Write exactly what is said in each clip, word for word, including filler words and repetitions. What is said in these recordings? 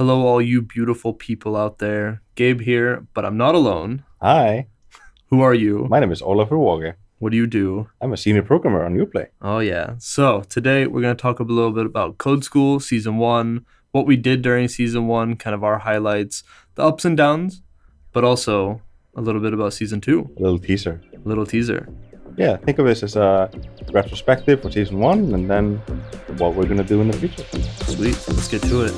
Hello, all you beautiful people out there. Gabe here, but I'm not alone. Hi. Who are you? My name is Olaf Walger. What do you do? I'm a senior programmer on Uplay. Oh, yeah. So today we're going to talk a little bit about Code School Season one, what we did during Season one, kind of our highlights, the ups and downs, but also a little bit about Season two. A little teaser. A little teaser. Yeah, think of this as a retrospective for Season one and then what we're going to do in the future. Sweet. Let's get to it.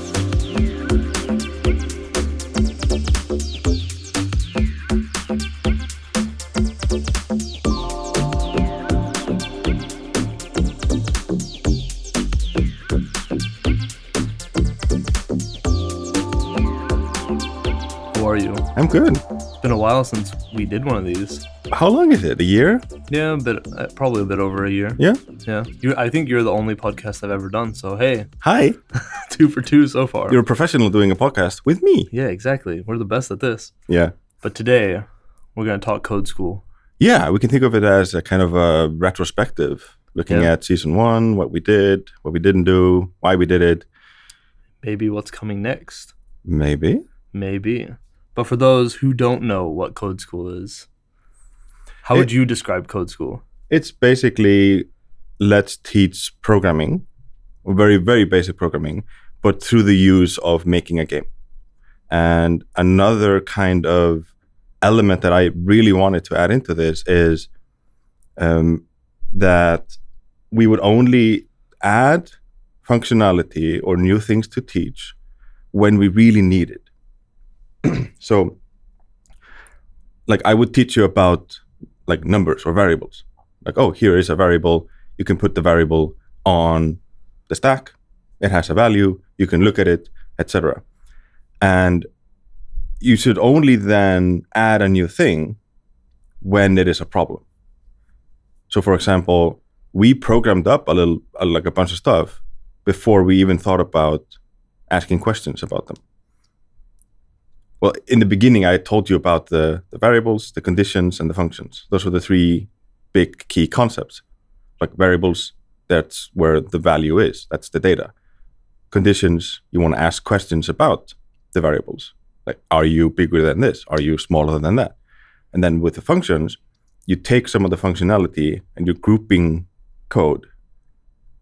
I'm good. It's been a while since we did one of these. How long is it? A year? Yeah, but uh, probably a bit over a year. Yeah? Yeah. You, I think you're the only podcast I've ever done, so hey. Hi. Two for two so far. You're a professional doing a podcast with me. Yeah, exactly. We're the best at this. Yeah. But today, we're going to talk Code School. Yeah, we can think of it as a kind of a retrospective, looking yeah. at Season one, what we did, what we didn't do, why we did it. Maybe what's coming next. Maybe. Maybe. But for those who don't know what Code School is, how would it, you describe Code School? It's basically, let's teach programming, very, very basic programming, but through the use of making a game. And another kind of element that I really wanted to add into this is um, that we would only add functionality or new things to teach when we really need it. So, like, I would teach you about, like, numbers or variables. Like, oh, here is a variable. You can put the variable on the stack. It has a value. You can look at it, et cetera. And you should only then add a new thing when it is a problem. So, for example, we programmed up a little, like, a bunch of stuff before we even thought about asking questions about them. Well, in the beginning, I told you about the, the variables, the conditions, and the functions. Those were the three big key concepts. Like variables, that's where the value is. That's the data. Conditions, you want to ask questions about the variables. Like, are you bigger than this? Are you smaller than that? And then with the functions, you take some of the functionality and you're grouping code.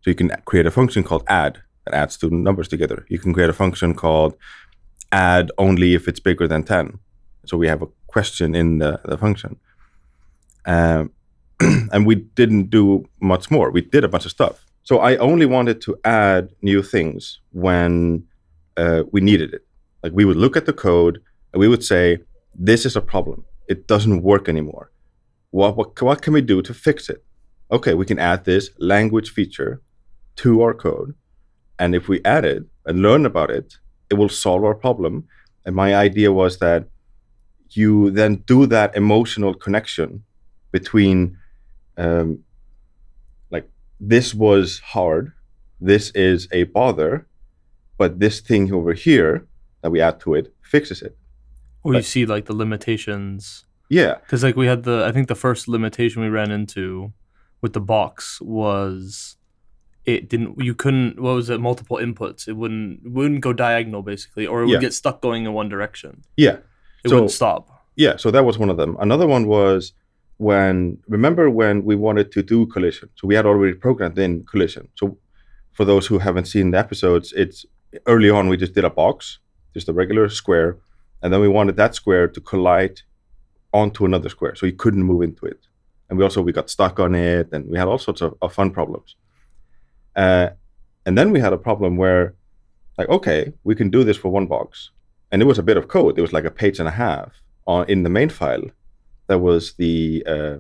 So you can create a function called add that adds two numbers together. You can create a function called add only if it's bigger than ten. So we have a question in the, the function. Um, and we didn't do much more. We did a bunch of stuff. So I only wanted to add new things when uh, we needed it. Like we would look at the code and we would say, this is a problem. It doesn't work anymore. What, what, what can we do to fix it? Okay, we can add this language feature to our code. And if we add it and learn about it, it will solve our problem. And my idea was that you then do that emotional connection between um, like this was hard, this is a bother, but this thing over here that we add to it fixes it. Or like, you see like the limitations. Yeah. Because like we had the, I think the first limitation we ran into with the box was it didn't, you couldn't, what was it, multiple inputs. It wouldn't wouldn't go diagonal, basically, or it would yeah. get stuck going in one direction. Yeah. It so, wouldn't stop. Yeah, so that was one of them. Another one was when, remember when we wanted to do collision. So we had already programmed in collision. So for those who haven't seen the episodes, it's early on we just did a box, just a regular square, and then we wanted that square to collide onto another square, so you couldn't move into it. And we also, we got stuck on it, and we had all sorts of, of fun problems. Uh, and then we had a problem where, like, okay, we can do this for one box. And it was a bit of code. It was like a page and a half on, in the main file. That was the uh,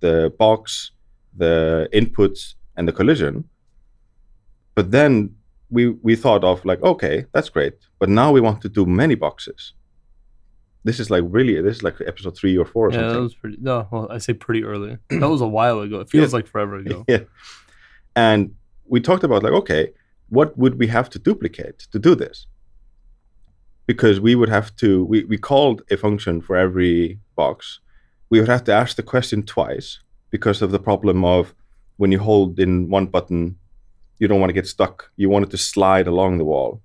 the box, the inputs, and the collision. But then we, we thought of, like, okay, that's great. But now we want to do many boxes. This is, like, really, this is, like, episode three or four or yeah, something. Yeah, that was pretty, no, well, I say pretty early. That was a while ago. It feels yeah. like forever ago. Yeah. And we talked about, like, okay, what would we have to duplicate to do this? Because we would have to, we, we called a function for every box. We would have to ask the question twice because of the problem of when you hold in one button, you don't want to get stuck. You want it to slide along the wall.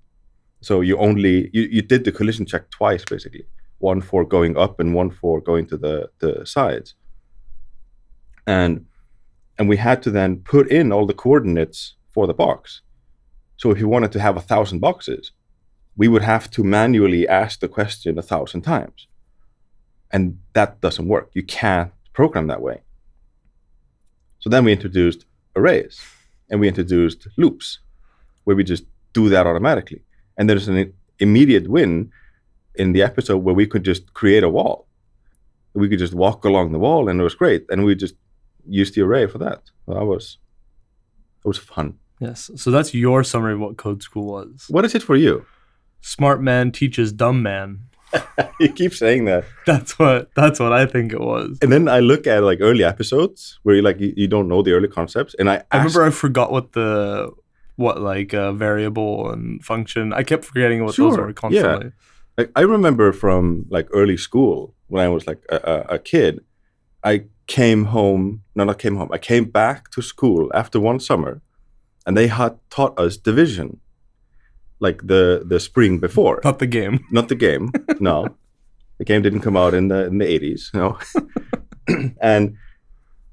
So you only you, you did the collision check twice, basically, one for going up and one for going to the, the sides. And and we had to then put in all the coordinates for the box. So if you wanted to have a thousand boxes, we would have to manually ask the question a thousand times. And that doesn't work. You can't program that way. So then we introduced arrays, and we introduced loops, where we just do that automatically. And there's an immediate win in the episode where we could just create a wall. We could just walk along the wall, and it was great. And we just used the array for that. So that was, that was fun. Yes. So that's your summary of what Code School was. What is it for you? Smart man teaches dumb man. You keep saying that. That's what that's what I think it was. And then I look at like early episodes where you like you, you don't know the early concepts, and I asked, I remember I forgot what the what like uh, variable and function. I kept forgetting what sure. those were constantly. Yeah. Like, I remember from like early school when I was like a, a kid, I came home. No, not came home. I came back to school after one summer, and they had taught us division. Like the, the spring before. Not the game. Not the game, no. The game didn't come out in the in the eighties, no. And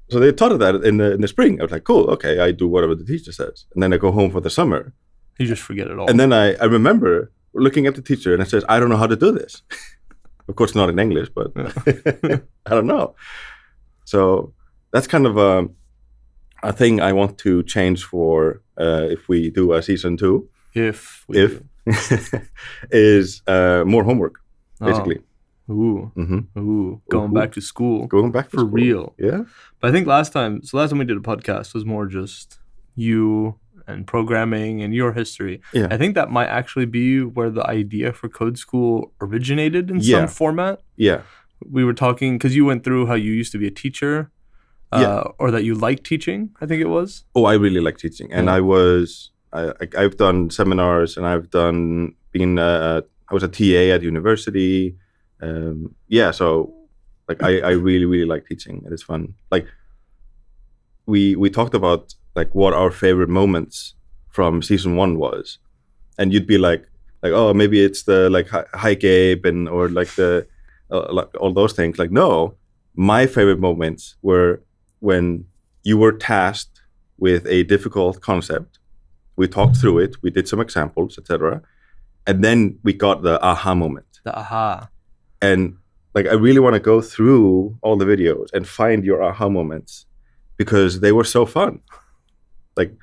so they taught us that in the in the spring. I was like, cool, okay, I do whatever the teacher says. And then I go home for the summer. You just forget it all. And then I, I remember looking at the teacher and I says, I don't know how to do this. Of course, not in English, but yeah. I don't know. So that's kind of a, a thing I want to change for uh, if we do a season two. If we if is uh, more homework, basically. Oh. Ooh, mm-hmm. ooh, going ooh. back to school, going back to for school. real. Yeah, but I think last time, so last time we did a podcast was more just you and programming and your history. Yeah. I think that might actually be where the idea for Code School originated in yeah. some format. Yeah, we were talking because you went through how you used to be a teacher, uh, yeah. or that you like teaching. I think it was. Oh, I really like teaching, and yeah. I was. I, I've done seminars, and I've done been. Uh, I was a T A at university. Um, yeah, so like I, I really really like teaching. It is fun. Like we we talked about like what our favorite moments from season one was, and you'd be like like oh maybe it's the like Hi Gabe and or like the uh, like all those things. Like no, my favorite moments were when you were tasked with a difficult concept. We talked through it. We did some examples, et cetera, and then we got the aha moment. The aha. And like, I really want to go through all the videos and find your aha moments because they were so fun. Like,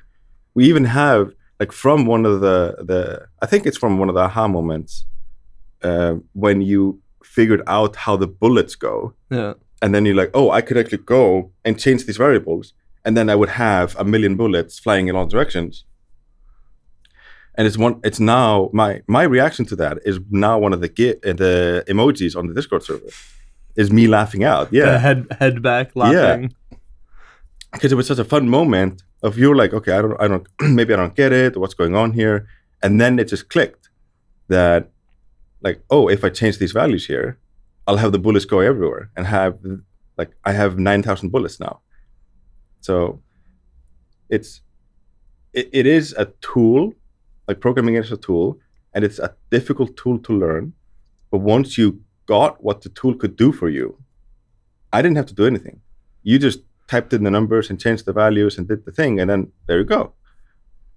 we even have like from one of the the I think it's from one of the aha moments uh, when you figured out how the bullets go. Yeah. And then you're like, oh, I could actually go and change these variables, and then I would have a million bullets flying in all directions. And it's one. It's now my my reaction to that is now one of the ge- the emojis on the Discord server is me laughing out. Yeah, the head head back laughing. Yeah, because it was such a fun moment of you're like, okay, I don't, I don't, maybe I don't get it. What's going on here? And then it just clicked that, like, oh, if I change these values here, I'll have the bullets go everywhere and have like I have nine thousand bullets now. So, it's it, it is a tool. Like programming is a tool, and it's a difficult tool to learn. But once you got what the tool could do for you, I didn't have to do anything. You just typed in the numbers and changed the values and did the thing, and then there you go.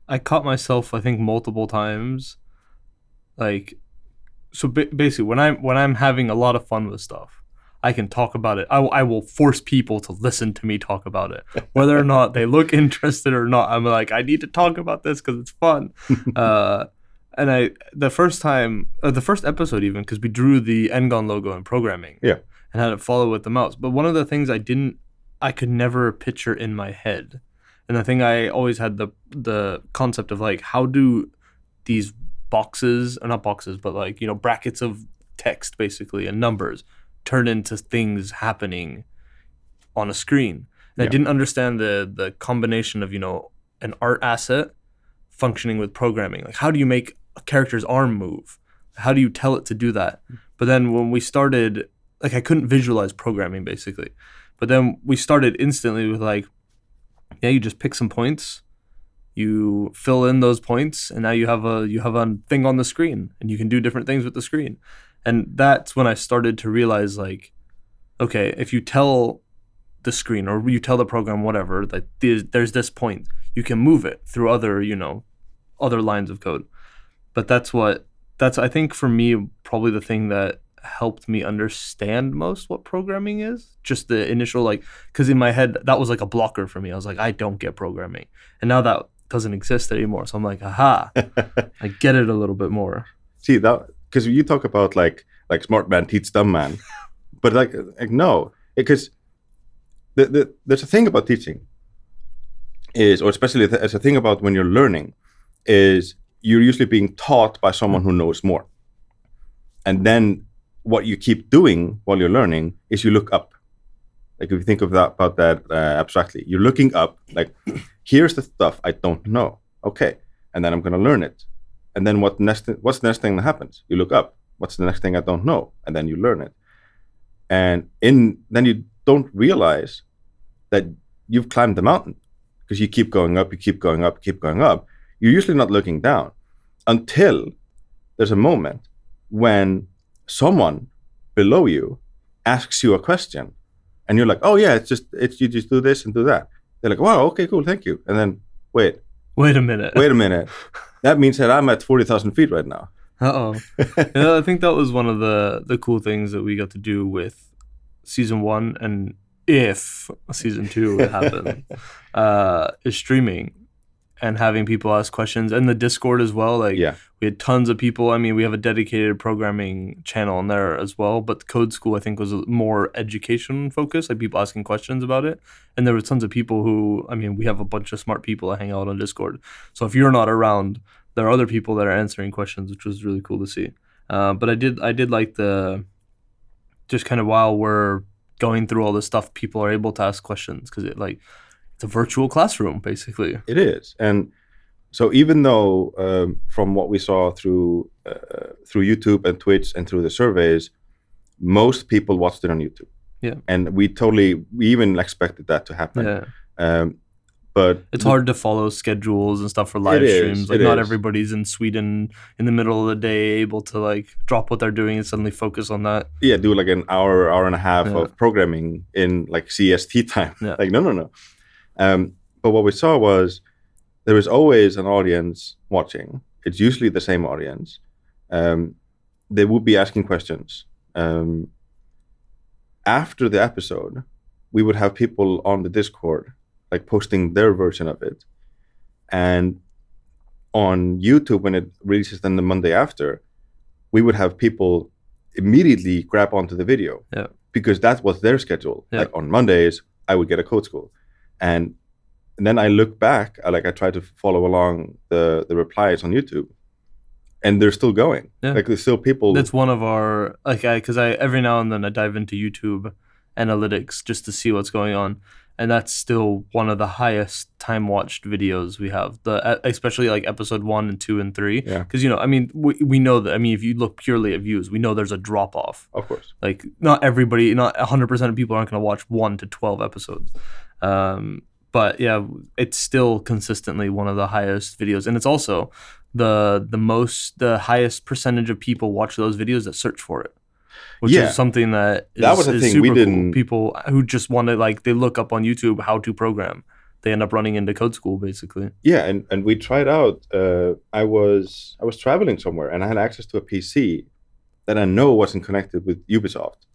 I caught myself, I think, multiple times. Like, so ba- basically, when I'm when I'm having a lot of fun with stuff, I can talk about it. I, w- I will force people to listen to me talk about it. Whether or not they look interested or not, I'm like, I need to talk about this because it's fun. uh, and I, the first time, uh, the first episode even, because we drew the N-Gon logo in programming. Yeah. And had it follow with the mouse. But one of the things I didn't, I could never picture in my head. And the thing I always had the the concept of like, how do these boxes, or not boxes, but like, you know, brackets of text basically and numbers turn into things happening on a screen. And yeah. I didn't understand the the combination of, you know, an art asset functioning with programming. Like, how do you make a character's arm move? How do you tell it to do that? But then when we started, like, I couldn't visualize programming, basically. But then we started instantly with, like, yeah, you just pick some points, You fill in those points, and now you have a you have a thing on the screen, and you can do different things with the screen. And that's when I started to realize, like, okay, if you tell the screen or you tell the program whatever, like th- there's this point, you can move it through other, you know, other lines of code. But that's what that's I think for me probably the thing that helped me understand most what programming is, just the initial, like, because in my head that was like a blocker for me. I was like, I don't get programming, and now that doesn't exist anymore. So I'm like, aha, I get it a little bit more. See that, because you talk about like like smart man teach dumb man, but like like no, because the, the there's a thing about teaching is, or especially there's a thing about when you're learning, is you're usually being taught by someone who knows more, and then what you keep doing while you're learning is you look up. Like if you think of that about that uh, abstractly, you're looking up. Like, here's the stuff I don't know. Okay, and then I'm going to learn it. And then what next? Th- what's the next thing that happens? You look up. What's the next thing I don't know? And then you learn it. And in then you don't realize that you've climbed the mountain because you keep going up. You keep going up. Keep going up. You're usually not looking down until there's a moment when someone below you asks you a question, and you're like, "Oh yeah, it's just it's you just do this and do that." They're like, "Wow, okay, cool, thank you." And then wait, wait a minute, wait a minute. That means that I'm at forty thousand feet right now. Uh oh. Yeah, I think that was one of the the cool things that we got to do with season one, and if season two would happen, uh, is streaming. And having people ask questions, and the Discord as well. Like, yeah. We had tons of people. I mean, we have a dedicated programming channel in there as well. But Code School, I think, was more education focused, like people asking questions about it. And there were tons of people who, I mean, we have a bunch of smart people that hang out on Discord. So if you're not around, there are other people that are answering questions, which was really cool to see. Uh, but I did, I did like the, just kind of while we're going through all this stuff, people are able to ask questions because it like. It's a virtual classroom, basically. It is. And so even though um, from what we saw through uh, through YouTube and Twitch and through the surveys, most people watched it on YouTube. Yeah. And we totally, we even expected that to happen. Yeah. Um, but it's hard to follow schedules and stuff for live streams. Is, like not is. Everybody's in Sweden in the middle of the day able to like drop what they're doing and suddenly focus on that. Yeah, do like an hour, hour and a half yeah. of programming in like C S T time. Yeah. Like, no, no, no. Um, but what we saw was there was always an audience watching. It's usually the same audience. Um, they would be asking questions. Um, after the episode, we would have people on the Discord like posting their version of it. And on YouTube, when it releases then the Monday after, we would have people immediately grab onto the video yeah. because that was their schedule. Yeah. Like on Mondays, I would get a Code School. And then I look back, I, like I try to follow along the, the replies on YouTube, and they're still going. Yeah. Like there's still people. That's one of our like because I, I every now and then I dive into YouTube analytics just to see what's going on, and that's still one of the highest time watched videos we have. The especially like episode one and two and three because yeah. you know I mean we we know that I mean if you look purely at views we know there's a drop off. Of course. Like not everybody, not one hundred percent of people aren't going to watch one to twelve episodes. Um, but yeah, it's still consistently one of the highest videos, and it's also the the most the highest percentage of people watch those videos that search for it, which yeah. is something that is, that was the thing we didn't cool. People who just want to like they look up on YouTube how to program, they end up running into Code School basically. Yeah, and and we tried out. Uh, I was I was traveling somewhere and I had access to a P C that I know wasn't connected with Ubisoft,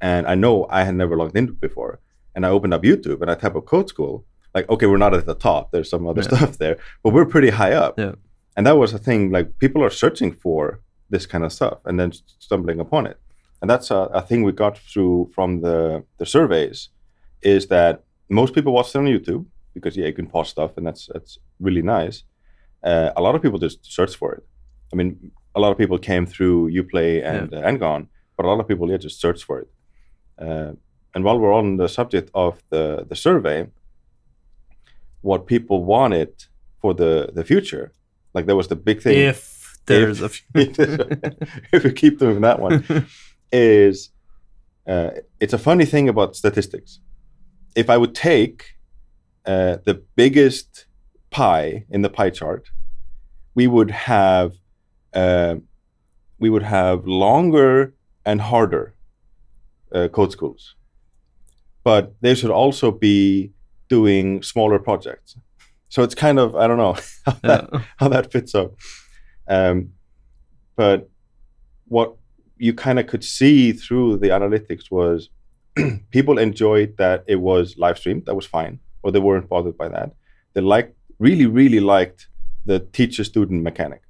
and I know I had never logged into it before. And I opened up YouTube and I type up Code School. Like, okay, we're not at the top. There's some other yeah. stuff there, but we're pretty high up. Yeah. And that was a thing. Like, people are searching for this kind of stuff and then stumbling upon it. And that's a, a thing we got through from the, the surveys, is that most people watch it on YouTube because, yeah, you can pause stuff and that's that's really nice. Uh, a lot of people just search for it. I mean, a lot of people came through Uplay and yeah. uh, N-Gon, but a lot of people, yeah, just search for it. Uh, And while we're on the subject of the, the survey, what people wanted for the, the future, like that was the big thing. If there's if, a future. If we keep doing that one, is uh, it's a funny thing about statistics. If I would take uh, the biggest pi in the pie chart, we would have uh, we would have longer and harder uh, code schools, but they should also be doing smaller projects. So it's kind of, I don't know how that, yeah. how that fits up. Um, but what you kind of could see through the analytics was people enjoyed that it was live streamed. That was fine, or they weren't bothered by that. They liked, really, really liked the teacher-student mechanic.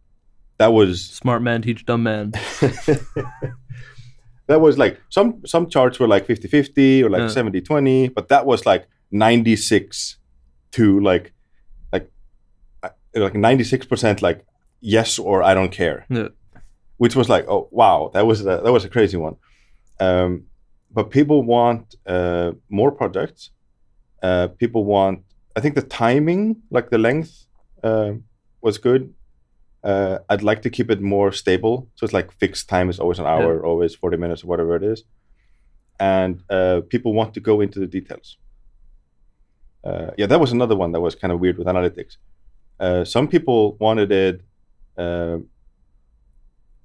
That was smart man teach dumb man. That was like some some charts were like fifty-fifty or like yeah. seventy-twenty, but that was like ninety-six to like like like ninety-six percent like yes or I don't care, yeah. which was like, oh wow, that was a, that was a crazy one. Um, but people want uh, more projects. Uh, people want. I think the timing, like the length, uh, was good. Uh, I'd like to keep it more stable. So it's like fixed time is always an hour, yeah. always forty minutes or whatever it is. And uh, people want to go into the details. Uh, yeah, that was another one that was kind of weird with analytics. Uh, some people wanted it, uh,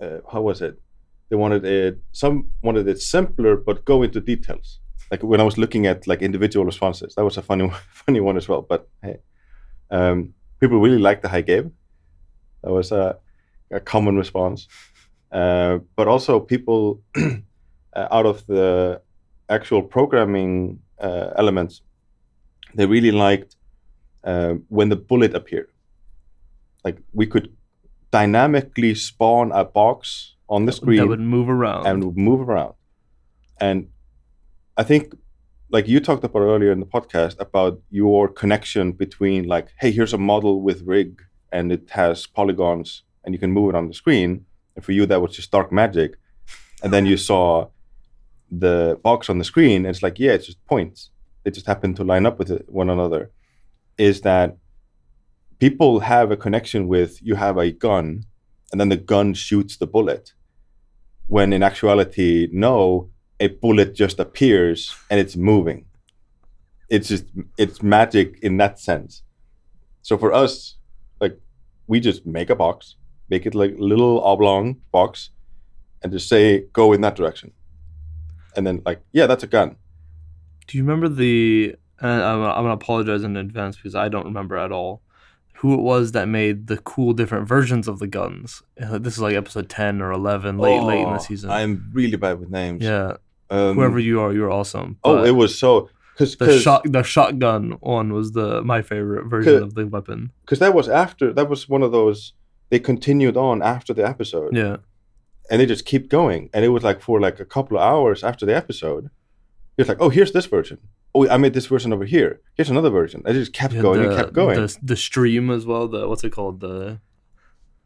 uh, how was it? They wanted it, some wanted it simpler, but go into details. Like when I was looking at like individual responses, that was a funny funny one as well. But hey, um, people really liked the high game. That was a, a common response. Uh, but also people out of the actual programming uh, elements, they really liked uh, when the bullet appeared. Like we could dynamically spawn a box on the screen. That would move around. And would move around. And I think like you talked about earlier in the podcast about your connection between like, hey, here's a model with rig. And it has polygons, and you can move it on the screen. And for you, that was just dark magic. And then you saw the box on the screen, and it's like, yeah, it's just points. They just happen to line up with one another. Is that people have a connection with, you have a gun, and then the gun shoots the bullet. When in actuality, no, a bullet just appears, and it's moving. It's just, it's magic in that sense. So for us, we just make a box, make it like a little oblong box, and just say, go in that direction. And then like, yeah, that's a gun. Do you remember the, and I'm, I'm going to apologize in advance because I don't remember at all, who it was that made the cool different versions of the guns? This is like episode ten or eleven, late, oh, late in the season. I'm really bad with names. Yeah. Um, Whoever you are, you're awesome. Oh, it was so... Cause, the, cause, shot, the shotgun one was the my favorite version of the weapon. Because that was after, that was one of those, they continued on after the episode. Yeah. And they just keep going. And it was like for like a couple of hours after the episode, it's like, oh, here's this version. Oh, I made this version over here. Here's another version. I just kept yeah, going the, and kept going. The, the stream as well, the, what's it called? The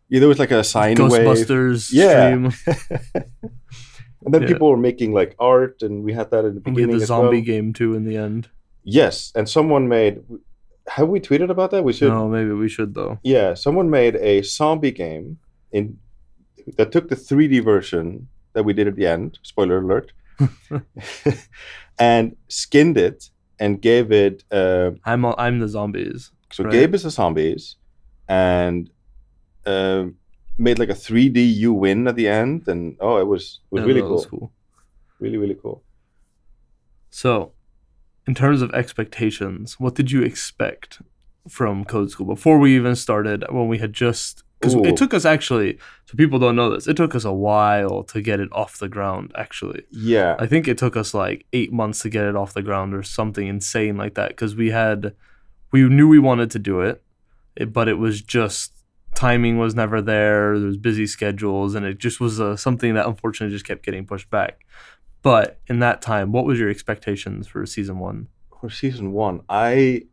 Yeah, there was like a sine Ghostbusters wave. Ghostbusters stream. Yeah. And then yeah. people were making like art, and we had that in the beginning. We had the zombie well. game too in the end. Yes, and someone made. Have we tweeted about that? We should. No, maybe we should though. Yeah, someone made a zombie game in that took the three D version that we did at the end. Spoiler alert! And skinned it and gave it. Uh, I'm all, I'm the zombies. So right? Gabe is the zombies, and. Uh, made like a three D you win at the end, and oh, it was it was yeah, really cool. Was cool. Really, really cool. So, in terms of expectations, what did you expect from Code School before we even started, when we had just... Because it took us actually, so people don't know this, it took us a while to get it off the ground, actually. Yeah. I think it took us like eight months to get it off the ground or something insane like that, because we had... We knew we wanted to do it, but it was just... Timing was never there. There was busy schedules, and it just was uh, something that unfortunately just kept getting pushed back. But in that time, what was your expectations for season one? For season one, I.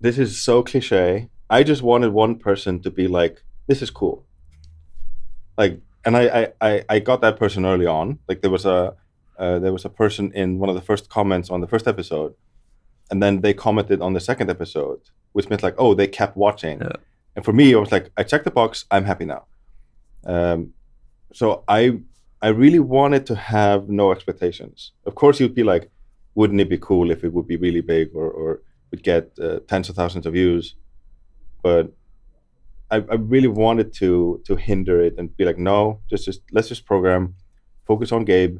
This is so cliche. I just wanted one person to be like, "This is cool." Like, and I, I, I got that person early on. Like, there was a, uh, there was a person in one of the first comments on the first episode, and then they commented on the second episode, which meant like, oh, they kept watching. Yeah. And for me, I was like, I checked the box. I'm happy now. Um, so I I really wanted to have no expectations. Of course, you'd be like, wouldn't it be cool if it would be really big or or would get uh, tens of thousands of views. But I, I really wanted to to hinder it and be like, no, just just let's just program, focus on Gabe,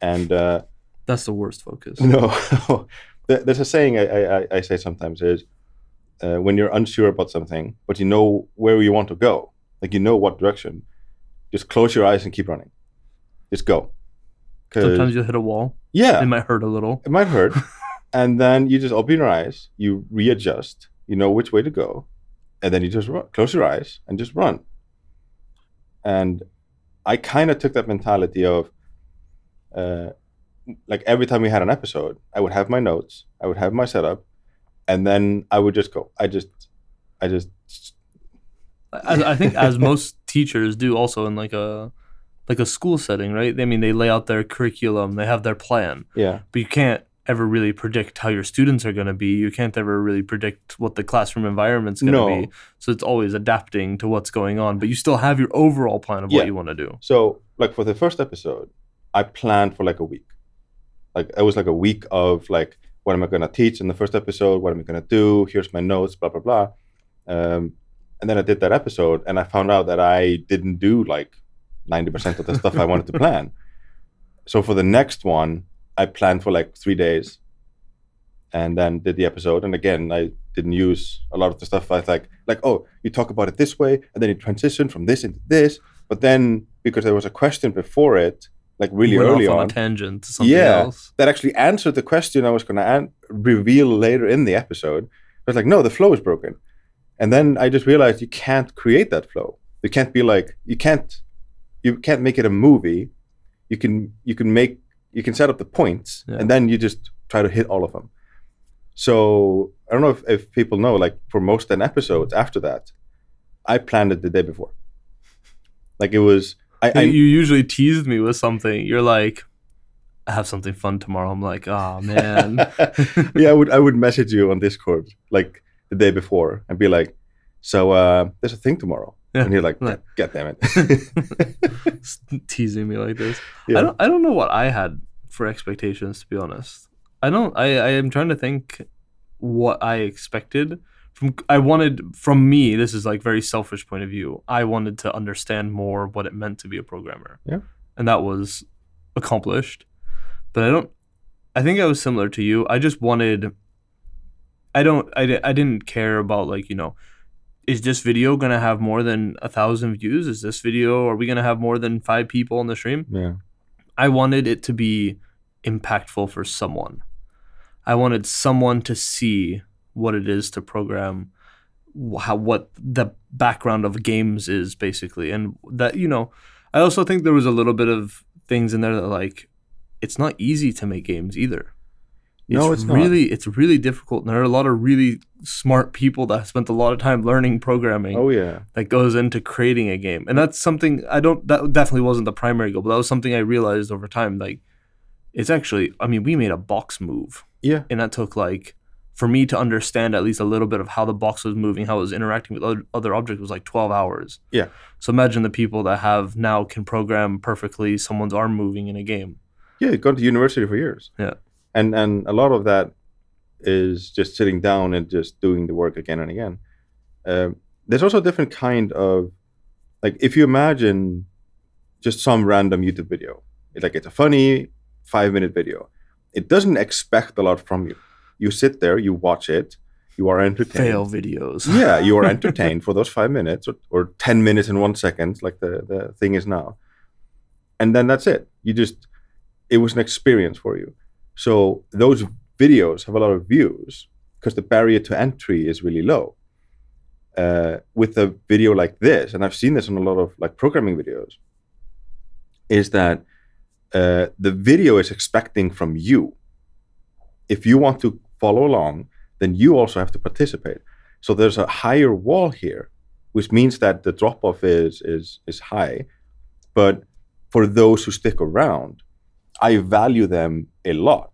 and uh, that's the worst focus. No, there's a saying I I, I say sometimes is uh, when you're unsure about something, but you know where you want to go, like you know what direction, just close your eyes and keep running, just go. Sometimes you'll hit a wall. Yeah, it might hurt a little. It might hurt, and then you just open your eyes, you readjust, you know which way to go. And then you just run, close your eyes and just run. And I kind of took that mentality of, uh, like every time we had an episode, I would have my notes, I would have my setup, and then I would just go. I just, I just. As, I think as most teachers do, also in like a, like a school setting, right? I mean, they lay out their curriculum, they have their plan. Yeah. But you can't ever really predict how your students are going to be. You can't ever really predict what the classroom environment's going to no. be. So it's always adapting to what's going on, but you still have your overall plan of yeah. what you want to do. So like for the first episode, I planned for like a week. Like it was like a week of like, what am I going to teach in the first episode? What am I going to do? Here's my notes, blah, blah, blah. Um, and then I did that episode and I found out that I didn't do like ninety percent of the stuff I wanted to plan. So for the next one, I planned for like three days and then did the episode. And again, I didn't use a lot of the stuff. I was like, like, oh, you talk about it this way and then you transition from this into this. But then because there was a question before it, like really went early off on, on a tangent to something yeah, else. That actually answered the question I was going to an- reveal later in the episode. I was like, no, the flow is broken. And then I just realized you can't create that flow. You can't be like, you can't, you can't make it a movie. You can, you can make, You can set up the points, yeah. and then you just try to hit all of them. So I don't know if, if people know, like for most ten episodes after that, I planned it the day before. Like it was... I, you, I, you usually teased me with something. You're like, I have something fun tomorrow. I'm like, oh, man. yeah, I would I would message you on Discord like the day before and be like, so uh, there's a thing tomorrow. Yeah. And you're like, God damn it. Teasing me like this. Yeah. I don't I don't know what I had for expectations, to be honest. I don't I, I am trying to think what I expected. From I wanted from me, this is like very selfish point of view. I wanted to understand more what it meant to be a programmer. Yeah. And that was accomplished. But I don't I think I was similar to you. I just wanted I don't I, I didn't care about like, you know, is this video going to have more than a thousand views? Is this video, are we going to have more than five people on the stream? Yeah. I wanted it to be impactful for someone. I wanted someone to see what it is to program, how, what the background of games is basically. And that, you know, I also think there was a little bit of things in there that like, it's not easy to make games either. It's no, it's really not. It's really difficult, and there are a lot of really smart people that have spent a lot of time learning programming. Oh yeah, that goes into creating a game, and that's something I don't. That definitely wasn't the primary goal, but that was something I realized over time. Like, it's actually. I mean, we made a box move. Yeah, and that took like for me to understand at least a little bit of how the box was moving, how it was interacting with other, other objects was like twelve hours. Yeah. So imagine the people that have now can program perfectly someone's arm moving in a game. Yeah, you've gone to university for years. Yeah. And and a lot of that is just sitting down and just doing the work again and again. Um, there's also a different kind of, like if you imagine just some random YouTube video, it's like it's a funny five minute video. It doesn't expect a lot from you. You sit there, you watch it, you are entertained. Fail videos. yeah, you are entertained for those five minutes or, or ten minutes and one second, like the, the thing is now. And then that's it. You just, it was an experience for you. So those videos have a lot of views because the barrier to entry is really low. Uh, with a video like this, and I've seen this in a lot of like programming videos, is that uh, the video is expecting from you. If you want to follow along, then you also have to participate. So there's a higher wall here, which means that the drop-off is is is high. But for those who stick around, I value them a lot.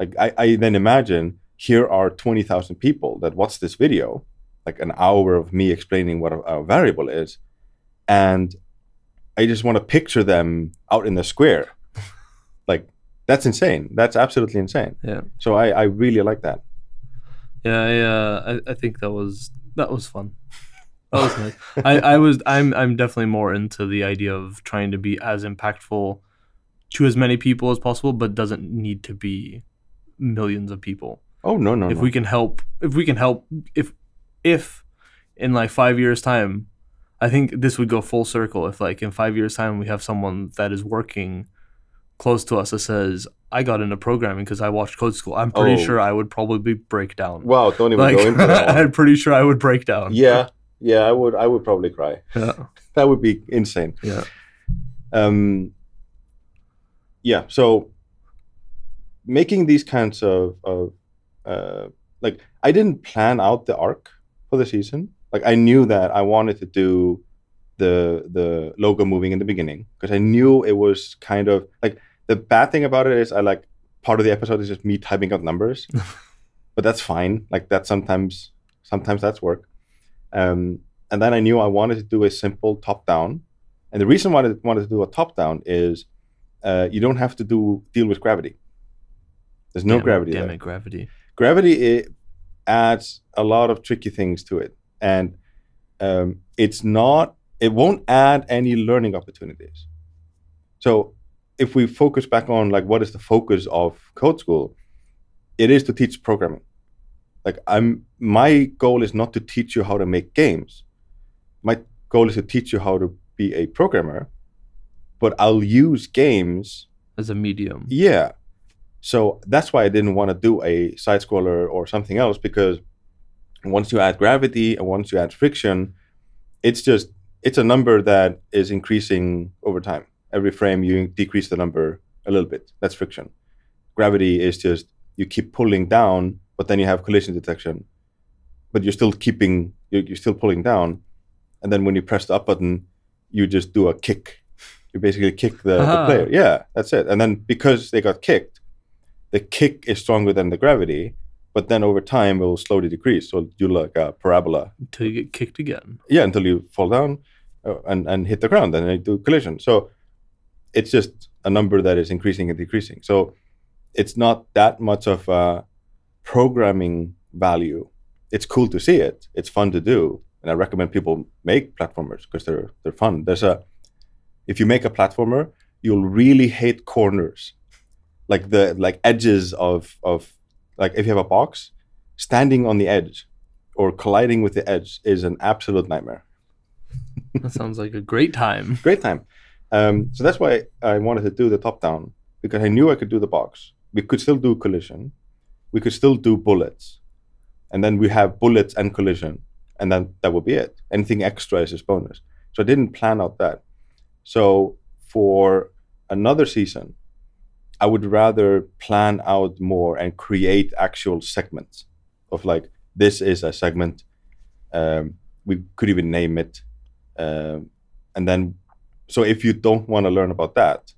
Like I, I then imagine here are twenty thousand people that watch this video, like an hour of me explaining what a, a variable is. And I just want to picture them out in the square. Like that's insane. That's absolutely insane. Yeah. So I, I really like that. Yeah, I, uh, I I think that was that was fun. That was nice. I, I was I'm I'm definitely more into the idea of trying to be as impactful to as many people as possible, but doesn't need to be millions of people. Oh no no! If no. we can help, if we can help, if if in like five years time, I think this would go full circle. If like in five years time we have someone that is working close to us that says, I got into programming because I watched Code School, I'm pretty oh. sure I would probably break down. Wow! Don't even like, go into that. I'm pretty sure I would break down. Yeah, yeah, I would. I would probably cry. Yeah. That would be insane. Yeah. Um. Yeah. So making these kinds of of Uh, like I didn't plan out the arc for the season. Like I knew that I wanted to do the the logo moving in the beginning because I knew it was kind of like the bad thing about it is I like part of the episode is just me typing out numbers, but that's fine. Like that sometimes sometimes that's work. Um, and then I knew I wanted to do a simple top down, and the reason why I wanted to do a top down is uh, you don't have to do deal with gravity. There's no damn, gravity. Damn there. it, gravity. Gravity it adds a lot of tricky things to it, and um, it's not. It won't add any learning opportunities. So, if we focus back on like what is the focus of Code School, it is to teach programming. Like I'm, my goal is not to teach you how to make games. My goal is to teach you how to be a programmer, but I'll use games as a medium. Yeah. So that's why I didn't want to do a side scroller or something else, because once you add gravity and once you add friction, it's just it's a number that is increasing over time. Every frame you decrease the number a little bit. That's friction. Gravity is just you keep pulling down, but then you have collision detection, but you're still keeping you're, you're still pulling down, and then when you press the up button, you just do a kick. You basically kick the, the player. Yeah, that's it. And then because they got kicked. The kick is stronger than the gravity, but then over time it will slowly decrease. So you like a parabola until you get kicked again. Yeah, until you fall down and and hit the ground, and then do collision. So it's just a number that is increasing and decreasing. So it's not that much of a programming value. It's cool to see it. It's fun to do, and I recommend people make platformers because they're they're fun. There's a if you make a platformer, you'll really hate corners. Like the like edges of of like if you have a box, standing on the edge or colliding with the edge is an absolute nightmare. That sounds like a great time. Great time. Um, so that's why I wanted to do the top down, because I knew I could do the box. We could still do collision. We could still do bullets, and then we have bullets and collision, and then that would be it. Anything extra is just bonus. So I didn't plan out that. So for another season, I would rather plan out more and create actual segments of like, this is a segment. Um, we could even name it. Um, and then, so if you don't want to learn about that,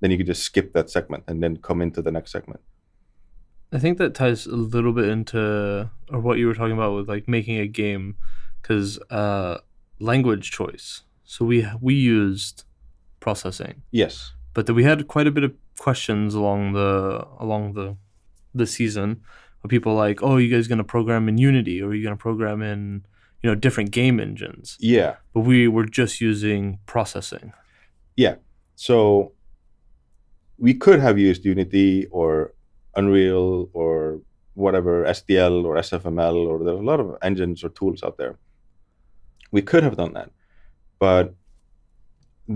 then you could just skip that segment and then come into the next segment. I think that ties a little bit into or what you were talking about with like making a game, because uh, language choice. So we we used processing. Yes. But that we had quite a bit of questions along the along the the season of people like, oh, are you guys going to program in Unity, or are you going to program in, you know, different game engines? Yeah. But we were just using processing. Yeah. So we could have used Unity or Unreal or whatever, S D L or S F M L, or there are a lot of engines or tools out there. We could have done that. But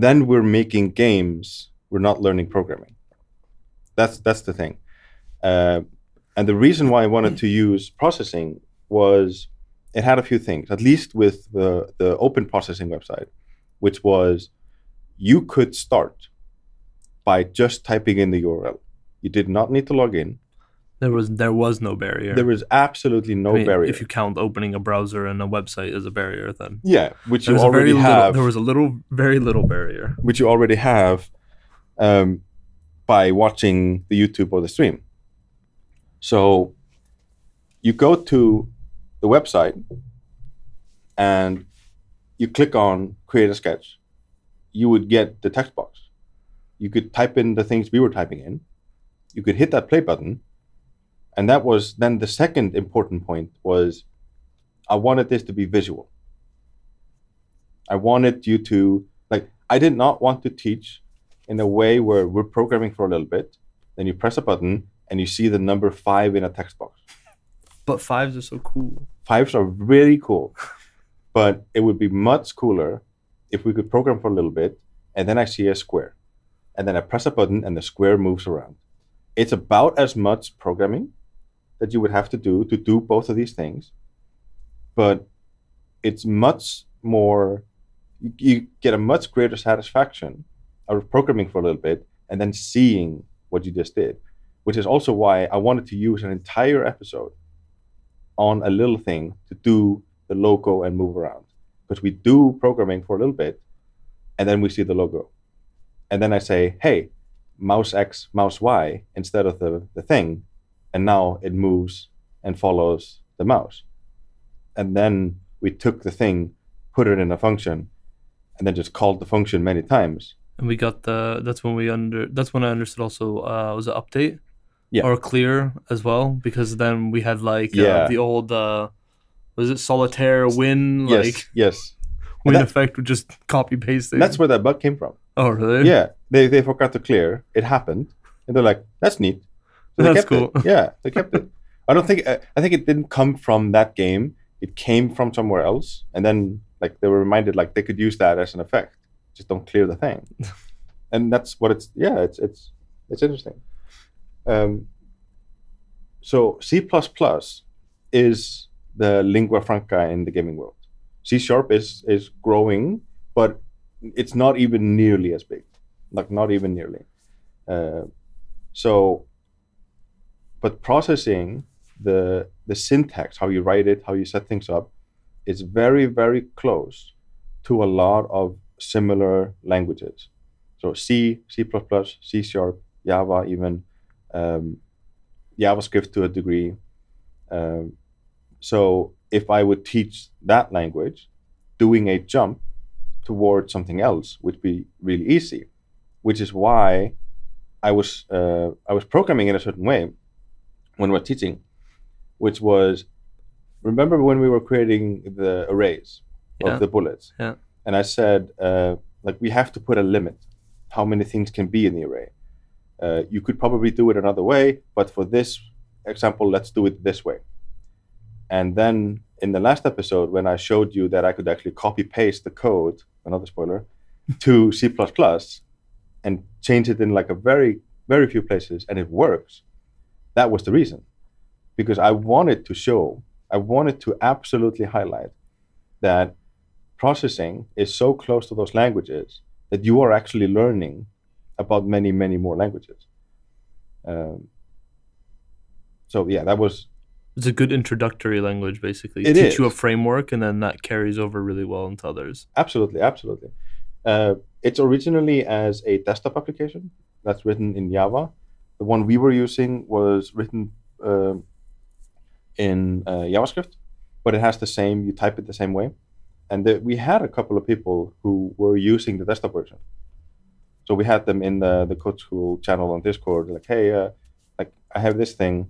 then we're making games. We're not learning programming. That's that's the thing. Uh, and the reason why I wanted to use processing was it had a few things, at least with the, the open processing website, which was you could start by just typing in the U R L. You did not need to log in. There was there was no barrier. There was absolutely no I mean, barrier. If you count opening a browser and a website as a barrier, then. Yeah, which you already have. Little, there was a little, very little barrier. Which you already have. Um, by watching the YouTube or the stream. So you go to the website and you click on create a sketch. You would get the text box. You could type in the things we were typing in. You could hit that play button, And that was then the second important point was I wanted this to be visual. I wanted you to, like, I did not want to teach in a way where we're programming for a little bit, then you press a button and you see the number five in a text box. But fives are so cool. Fives are really cool. But it would be much cooler if we could program for a little bit, and then I see a square. And then I press a button, and the square moves around. It's about as much programming that you would have to do to do both of these things. But it's much more, you get a much greater satisfaction out of programming for a little bit, and then seeing what you just did, which is also why I wanted to use an entire episode on a little thing to do the logo and move around. Because we do programming for a little bit, and then we see the logo. And then I say, hey, mouse X, mouse Y, instead of the, the thing. And now it moves and follows the mouse. And then we took the thing, put it in a function, and then just called the function many times. And we got the, that's when we under, that's when I understood also, uh, was it update? Yeah. Or clear as well? Because then we had like yeah. uh, the old, uh, was it solitaire win? Yes, like, yes. Win that, effect would just copy paste it. That's where that bug came from. Oh, really? Yeah. They they forgot to clear. It happened. And they're like, that's neat. So they that's kept cool. It. Yeah, they kept it. I don't think, I, I think it didn't come from that game. It came from somewhere else. And then like they were reminded like they could use that as an effect. Just don't clear the thing. And that's what it's, yeah, it's it's it's interesting. Um, so C plus plus is the lingua franca in the gaming world. C Sharp is is growing, but it's not even nearly as big. Like, not even nearly. Uh, so, but processing, the the syntax, how you write it, how you set things up, is very, very close to a lot of similar languages. So C, C plus plus, C Sharp, Java even, um, JavaScript to a degree. Um, so if I would teach that language, doing a jump towards something else would be really easy, which is why I was uh, I was programming in a certain way when we were teaching, which was, remember when we were creating the arrays yeah. of the bullets? Yeah. And I said, uh, like, we have to put a limit, how many things can be in the array. Uh, you could probably do it another way, but for this example, let's do it this way. And then in the last episode, when I showed you that I could actually copy paste the code, another spoiler, to C plus plus and change it in like a very, very few places, and it works. That was the reason. Because I wanted to show, I wanted to absolutely highlight that processing is so close to those languages that you are actually learning about many, many more languages. Um, so yeah, that was... It's a good introductory language, basically. It teach is. You a framework, and then that carries over really well into others. Absolutely, absolutely. Uh, it's originally as a desktop application that's written in Java. The one we were using was written uh, in uh, JavaScript, but it has the same, you type it the same way. And the, we had a couple of people who were using the desktop version. So we had them in the, the Code School channel on Discord, like, hey, uh, like I have this thing.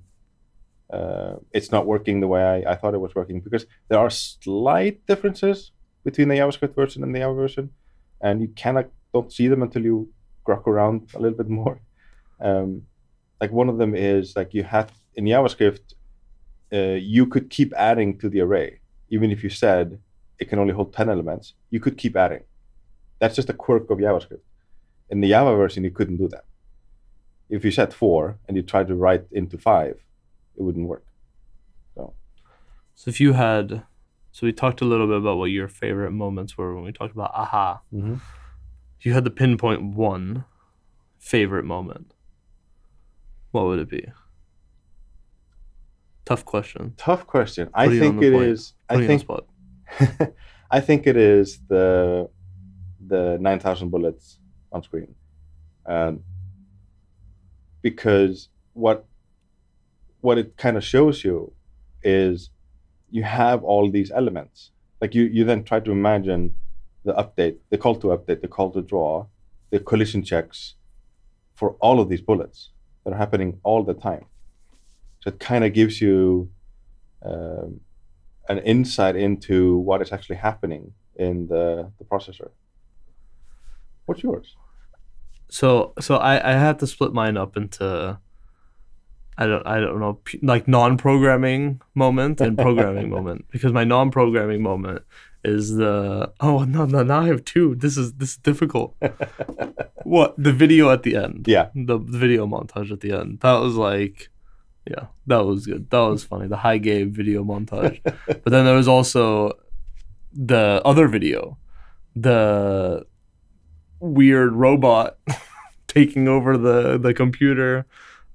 Uh, it's not working the way I, I thought it was working, because there are slight differences between the JavaScript version and the Java version, and you cannot don't see them until you grok around a little bit more. Um, like one of them is like you had in JavaScript, uh, you could keep adding to the array, even if you said it can only hold ten elements. You could keep adding. That's just a quirk of JavaScript. In the Java version, you couldn't do that. If you said four and you tried to write into five, it wouldn't work. So. so if you had, so we talked a little bit about what your favorite moments were when we talked about aha. Mm-hmm. If you had to pinpoint one favorite moment, what would it be? Tough question. Tough question. Put I think it point. is. Put I think. I think it is the the nine thousand bullets on screen, um, because what. What it kind of shows you is you have all these elements. Like you, you then try to imagine the update, the call to update, the call to draw, the collision checks for all of these bullets that are happening all the time. So it kind of gives you um, an insight into what is actually happening in the, the processor. What's yours? So so I, I had to split mine up into I don't I don't know like non-programming moment and programming moment, because my non-programming moment is the oh no no now I have two this is this is difficult. What the video at the end? Yeah, the, the video montage at the end. That was like, yeah, that was good. That was funny. The high game video montage. But then there was also the other video, the weird robot taking over the, the computer.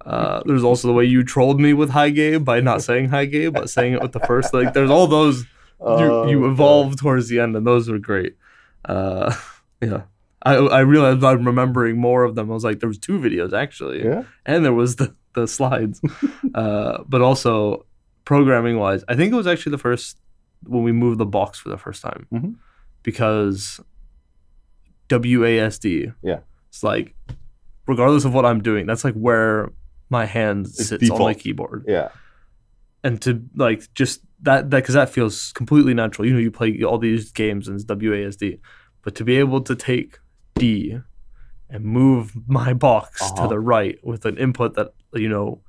Uh, there's also the way you trolled me with hi Gabe by not saying hi Gabe, but saying it with the first. Like, there's all those oh, you, you evolved God. towards the end, and those were great. Uh, yeah, I I realized I'm remembering more of them. I was like, there was two videos actually, yeah. and there was the the slides. uh, but also programming wise, I think it was actually the first when we moved the box for the first time, mm-hmm. because W A S D. Yeah, it's like, regardless of what I'm doing, that's like where my hand it's sits default. on my keyboard. Yeah, and to like just that that because that feels completely natural. You know, you play all these games and it's W A S D, but to be able to take D and move my box uh-huh. to the right with an input that you know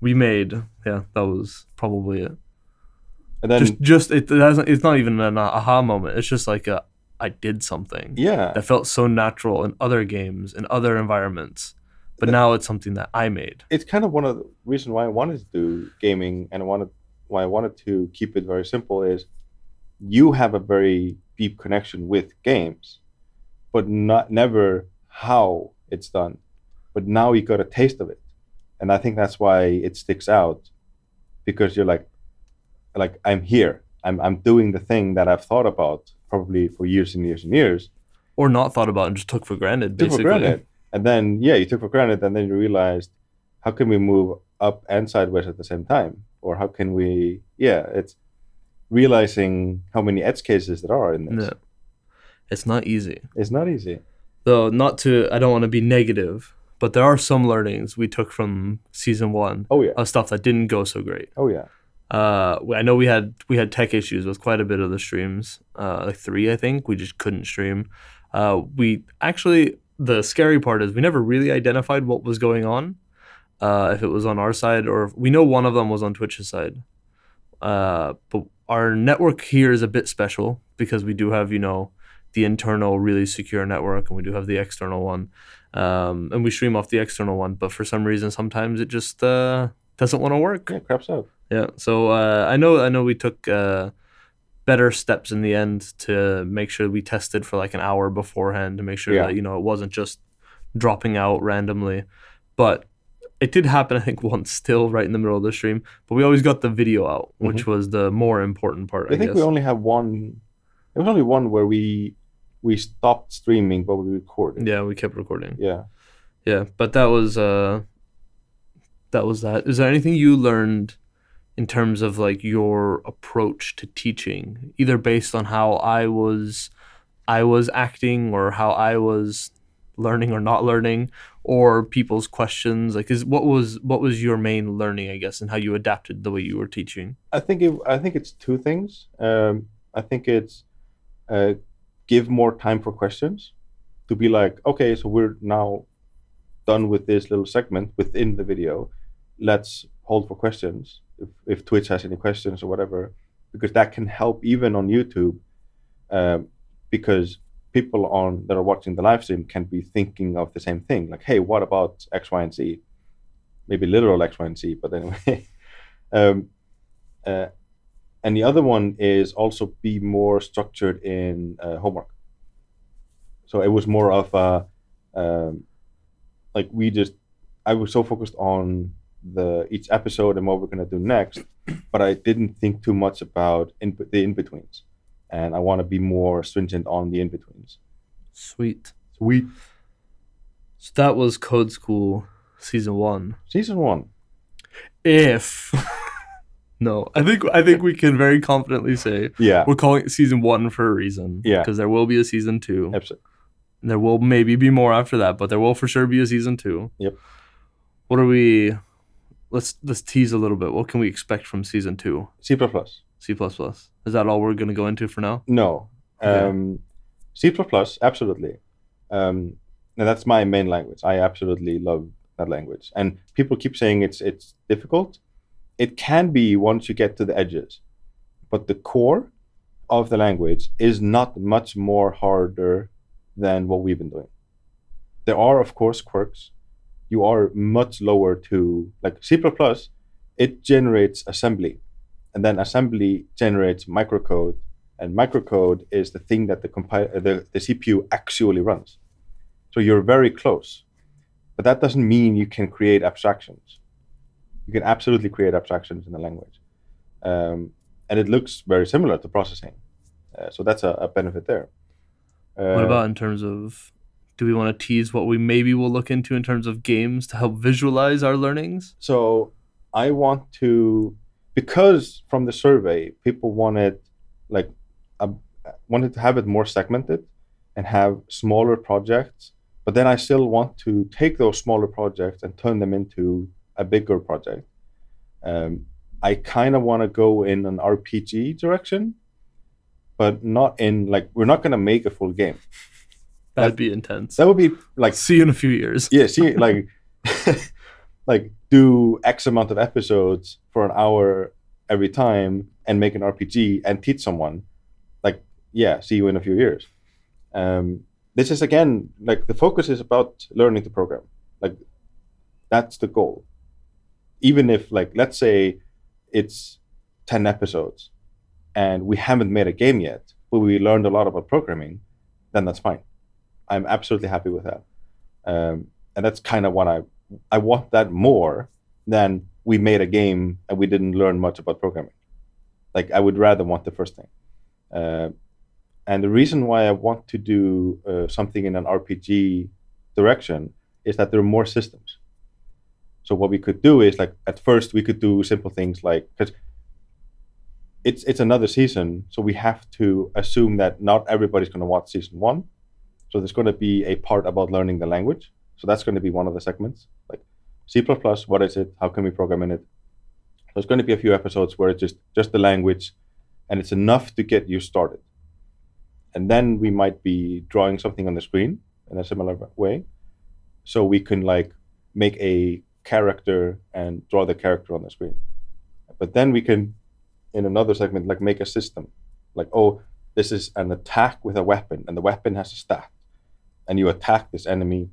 we made, yeah, that was probably it. And then just, just it doesn't. It's not even an aha moment. It's just like a. I did something yeah. that felt so natural in other games, in other environments, but that, now it's something that I made. It's kind of one of the reasons why I wanted to do gaming and wanted why I wanted to keep it very simple is you have a very deep connection with games, but not never how it's done. But now you got a taste of it. And I think that's why it sticks out, because you're like, like I'm here. I'm I'm doing the thing that I've thought about probably for years and years and years. Or not thought about and just took for granted, basically. Took for granted. And then, yeah, you took for granted, and then you realized, how can we move up and sideways at the same time? Or how can we, yeah, it's realizing how many edge cases there are in this. No. It's not easy. It's not easy. Though, not to, I don't want to be negative, but there are some learnings we took from season one oh, yeah. of stuff that didn't go so great. Oh, yeah. Uh, I know we had we had tech issues with quite a bit of the streams, uh, like three, I think. We just couldn't stream. Uh, we actually, the scary part is we never really identified what was going on, uh, if it was on our side or if, we know one of them was on Twitch's side. Uh, but our network here is a bit special because we do have, you know, the internal really secure network and we do have the external one, um, and we stream off the external one. But for some reason, sometimes it just uh, doesn't want to work. Yeah, craps out. Yeah, so uh, I know I know we took uh, better steps in the end to make sure we tested for like an hour beforehand to make sure yeah. that, you know, it wasn't just dropping out randomly. But it did happen, I think, once still right in the middle of the stream. But we always got the video out, mm-hmm. which was the more important part, I, I think guess. we only have one. There was only one where we we stopped streaming, but we recorded. Yeah, we kept recording. Yeah. Yeah, but that was, uh, that was that. Is there anything you learned in terms of like your approach to teaching, either based on how I was I was acting or how I was learning or not learning, or people's questions? Like, is what was what was your main learning, I guess, and how you adapted the way you were teaching? I think it, I think it's two things. Um, I think it's uh, give more time for questions, to be like, okay, so we're now done with this little segment within the video. Let's hold for questions. If, if Twitch has any questions or whatever, because that can help even on YouTube, um, because people on that are watching the live stream can be thinking of the same thing. Like, hey, what about X, Y, and Z? Maybe literal X, Y, and Z, but anyway. um, uh, and the other one is also be more structured in uh, homework. So it was more of a, um, like we just, I was so focused on the each episode and what we're going to do next, but I didn't think too much about in, the in-betweens, and I want to be more stringent on the in-betweens. Sweet. Sweet. So that was Code School season one. Season one. If no, I think I think we can very confidently say yeah. we're calling it season one for a reason. Yeah. Because there will be a season two. Absolutely. There will maybe be more after that, but there will for sure be a season two. Yep. What are we let's let's tease a little bit. What can we expect from season two? C plus plus. C plus plus. Is that all we're going to go into for now? No. Okay. Um, C plus plus, absolutely. Um, and that's my main language. I absolutely love that language. And people keep saying it's it's difficult. It can be once you get to the edges. But the core of the language is not much more harder than what we've been doing. There are, of course, quirks. You are much lower to, like C plus plus, it generates assembly. And then assembly generates microcode. And microcode is the thing that the, compi- the, the C P U actually runs. So you're very close. But that doesn't mean you can create abstractions. You can absolutely create abstractions in the language. Um, and it looks very similar to processing. Uh, so that's a, a benefit there. Uh, what about in terms of, do we want to tease what we maybe will look into in terms of games to help visualize our learnings? So I want to, because from the survey, people wanted like uh, wanted to have it more segmented and have smaller projects. But then I still want to take those smaller projects and turn them into a bigger project. Um, I kind of want to go in an R P G direction, but not in, like, we're not going to make a full game. That'd that, be intense. That would be, like... See you in a few years. Yeah, see, like, like do X amount of episodes for an hour every time and make an R P G and teach someone. Like, yeah, see you in a few years. Um, this is, again, like, the focus is about learning to program. Like, that's the goal. Even if, like, let's say it's ten episodes, and we haven't made a game yet, but we learned a lot about programming, then that's fine. I'm absolutely happy with that. Um, and that's kind of what I, I want that more than we made a game and we didn't learn much about programming. Like, I would rather want the first thing. Uh, and the reason why I want to do uh, something in an R P G direction is that there are more systems. So what we could do is, like, at first we could do simple things like, because It's it's another season, so we have to assume that not everybody's going to watch season one. So there's going to be a part about learning the language. So that's going to be one of the segments, like C plus plus, what is it? How can we program in it? There's going to be a few episodes where it's just, just the language, and it's enough to get you started. And then we might be drawing something on the screen in a similar way. So we can, like, make a character and draw the character on the screen. But then we can, in another segment, like, make a system. Like, oh, this is an attack with a weapon, and the weapon has a stat. And you attack this enemy.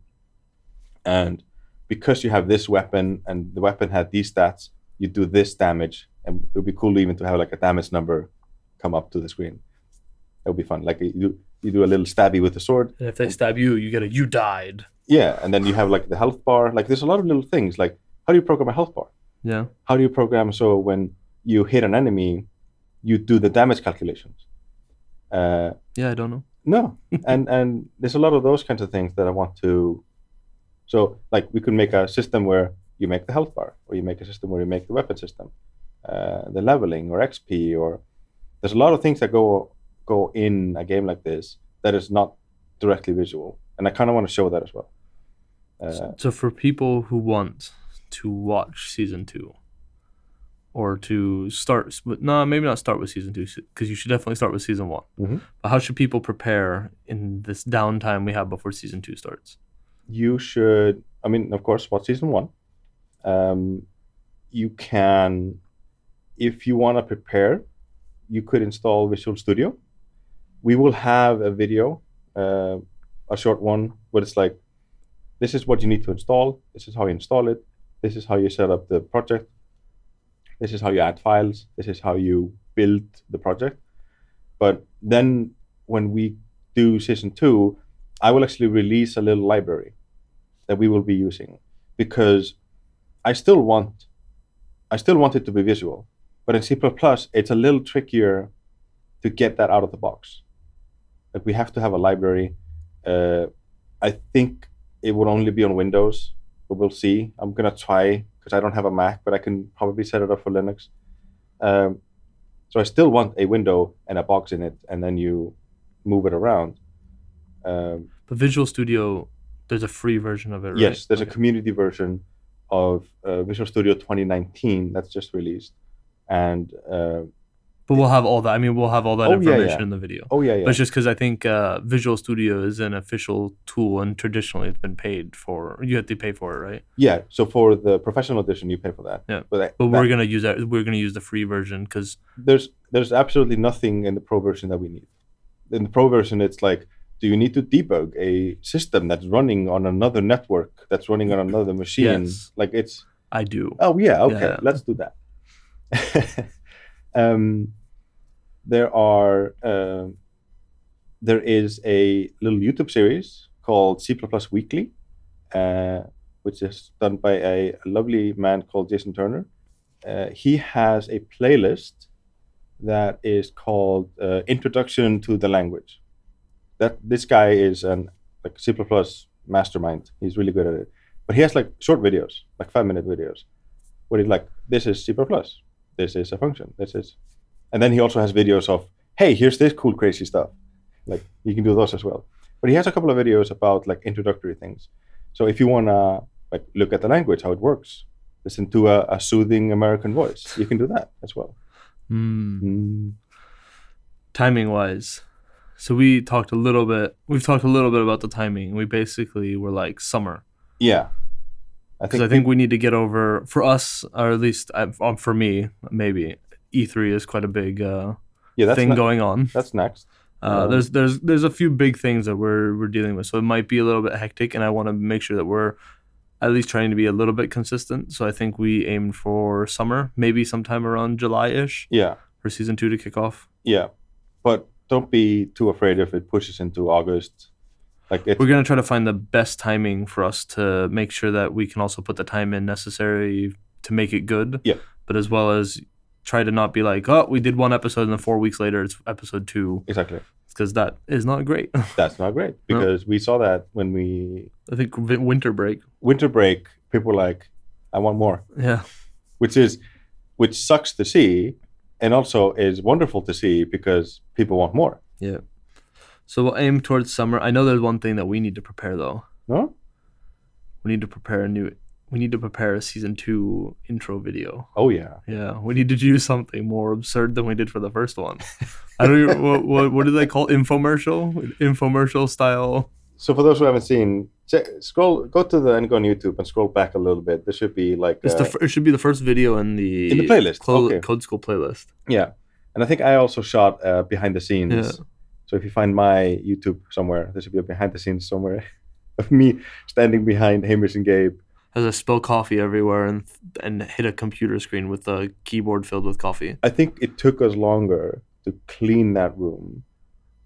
And because you have this weapon, and the weapon had these stats, you do this damage. And it would be cool even to have, like, a damage number come up to the screen. That would be fun. Like, you, you do a little stabby with the sword. And if they and, stab you, you get a you died. Yeah, and then you have, like, the health bar. Like, there's a lot of little things. Like, how do you program a health bar? Yeah. How do you program so when you hit an enemy, you do the damage calculations. Uh, yeah, I don't know. No, and and there's a lot of those kinds of things that I want to. So, like, we could make a system where you make the health bar, or you make a system where you make the weapon system, uh, the leveling, or X P, or there's a lot of things that go go in a game like this that is not directly visual, and I kind of want to show that as well. Uh, so, for people who want to watch season two. Or to start, but no, maybe not start with season two, because you should definitely start with season one. Mm-hmm. But how should people prepare in this downtime we have before season two starts? You should, I mean, of course, watch season one. Um, you can, if you want to prepare, you could install Visual Studio. We will have a video, uh, a short one, but it's like, this is what you need to install. This is how you install it. This is how you set up the project. This is how you add files. This is how you build the project. But then when we do season two, I will actually release a little library that we will be using, because I still want I still want it to be visual. But in C plus plus, it's a little trickier to get that out of the box. Like, we have to have a library. Uh, I think it would only be on Windows, but we'll see. I'm going to try, because I don't have a Mac, but I can probably set it up for Linux. Um, so I still want a window and a box in it, and then you move it around. Um, but Visual Studio, there's a free version of it, right? Yes, there's okay. a community version. of uh, Visual Studio twenty nineteen that's just released. And uh, but we'll have all that. I mean, we'll have all that oh, information yeah, yeah. in the video. Oh, yeah, yeah. But it's just because I think uh, Visual Studio is an official tool, and traditionally it's been paid for. You have to pay for it, right? Yeah. So for the professional edition, you pay for that. Yeah. But, that, but we're going to use that. We're going to use the free version because there's there's absolutely nothing in the pro version that we need. In the pro version, it's like, do you need to debug a system that's running on another network, that's running on another machine? Yes. Like it's. I do. Oh, yeah. Okay. Yeah. Let's do that. um, There are uh, there is a little YouTube series called C plus plus Weekly, uh, which is done by a lovely man called Jason Turner. Uh, he has a playlist that is called uh, Introduction to the Language. That this guy is an like C plus plus mastermind. He's really good at it. But he has like short videos, like five minute videos, where he's like, this is C plus plus, this is a function, this is. And then he also has videos of, hey, here's this cool, crazy stuff. Like, you can do those as well. But he has a couple of videos about, like, introductory things. So if you want to, like, look at the language, how it works, listen to a, a soothing American voice, you can do that as well. Mm. Mm. Timing-wise. So we talked a little bit, we've talked a little bit about the timing. We basically were like, summer. Yeah. Because I, I think we need to get over, for us, or at least uh, for me, maybe, E three is quite a big uh, yeah, that's thing ne- going on. That's next. Uh, um, there's there's there's a few big things that we're we're dealing with, so it might be a little bit hectic, and I want to make sure that we're at least trying to be a little bit consistent. So I think we aimed for summer, maybe sometime around July-ish. Yeah. For season two to kick off. Yeah, but don't be too afraid if it pushes into August. Like it's, we're gonna try to find the best timing for us to make sure that we can also put the time in necessary to make it good. Yeah. But as well as try to not be like, oh, we did one episode and then four weeks later it's episode two. Exactly. Because that is not great. That's not great because no. we saw that when we... I think winter break. Winter break, people were like, I want more. Yeah. Which is, which sucks to see and also is wonderful to see because people want more. Yeah. So we'll aim towards summer. I know there's one thing that we need to prepare though. No? We need to prepare a new... We need to prepare a season two intro video. Oh, yeah. Yeah. We need to do something more absurd than we did for the first one. I don't even, what, what, what do they call infomercial? Infomercial style. So for those who haven't seen, check, scroll, go to the N-Gon YouTube and scroll back a little bit. There should be like... It's uh, the, it should be the first video in the... In the playlist. Clo- okay. Code School playlist. Yeah. And I think I also shot uh, behind the scenes. Yeah. So if you find my YouTube somewhere, there should be a behind the scenes somewhere of me standing behind Hamish and Gabe. As I spill coffee everywhere and and hit a computer screen with a keyboard filled with coffee. I think it took us longer to clean that room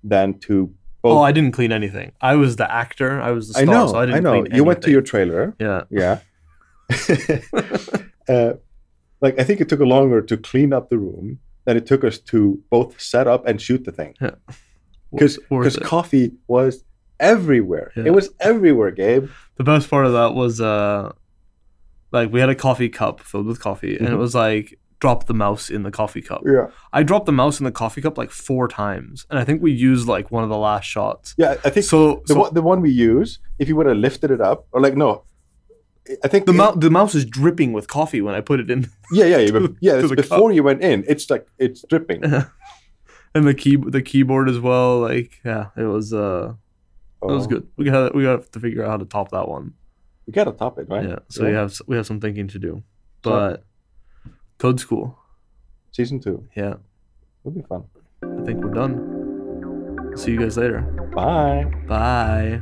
than to... Both. Oh, I didn't clean anything. I was the actor. I was the star, I know, so I didn't I know. clean anything. You went to your trailer. Yeah. Yeah. uh, like, I think it took longer to clean up the room than it took us to both set up and shoot the thing. Yeah. Because coffee was everywhere. Yeah. It was everywhere, Gabe. The best part of that was... Uh, Like, we had a coffee cup filled with coffee, and mm-hmm. it was like, drop the mouse in the coffee cup. Yeah. I dropped the mouse in the coffee cup like four times, and I think we used like one of the last shots. Yeah, I think so. The, so, one, the one we use, if you would have lifted it up, or like, no, I think the, it, mou- the mouse is dripping with coffee when I put it in. Yeah, yeah, yeah. to, yeah it's before cup. You went in, it's like, it's dripping. and the key, the keyboard as well. Like, yeah, it was, uh, oh. it was good. We got, we got to figure out how to top that one. We got to top it, right? Yeah, so yeah. we have we have some thinking to do. But so, Code School. Season two. Yeah. It'll be fun. I think we're done. See you guys later. Bye. Bye.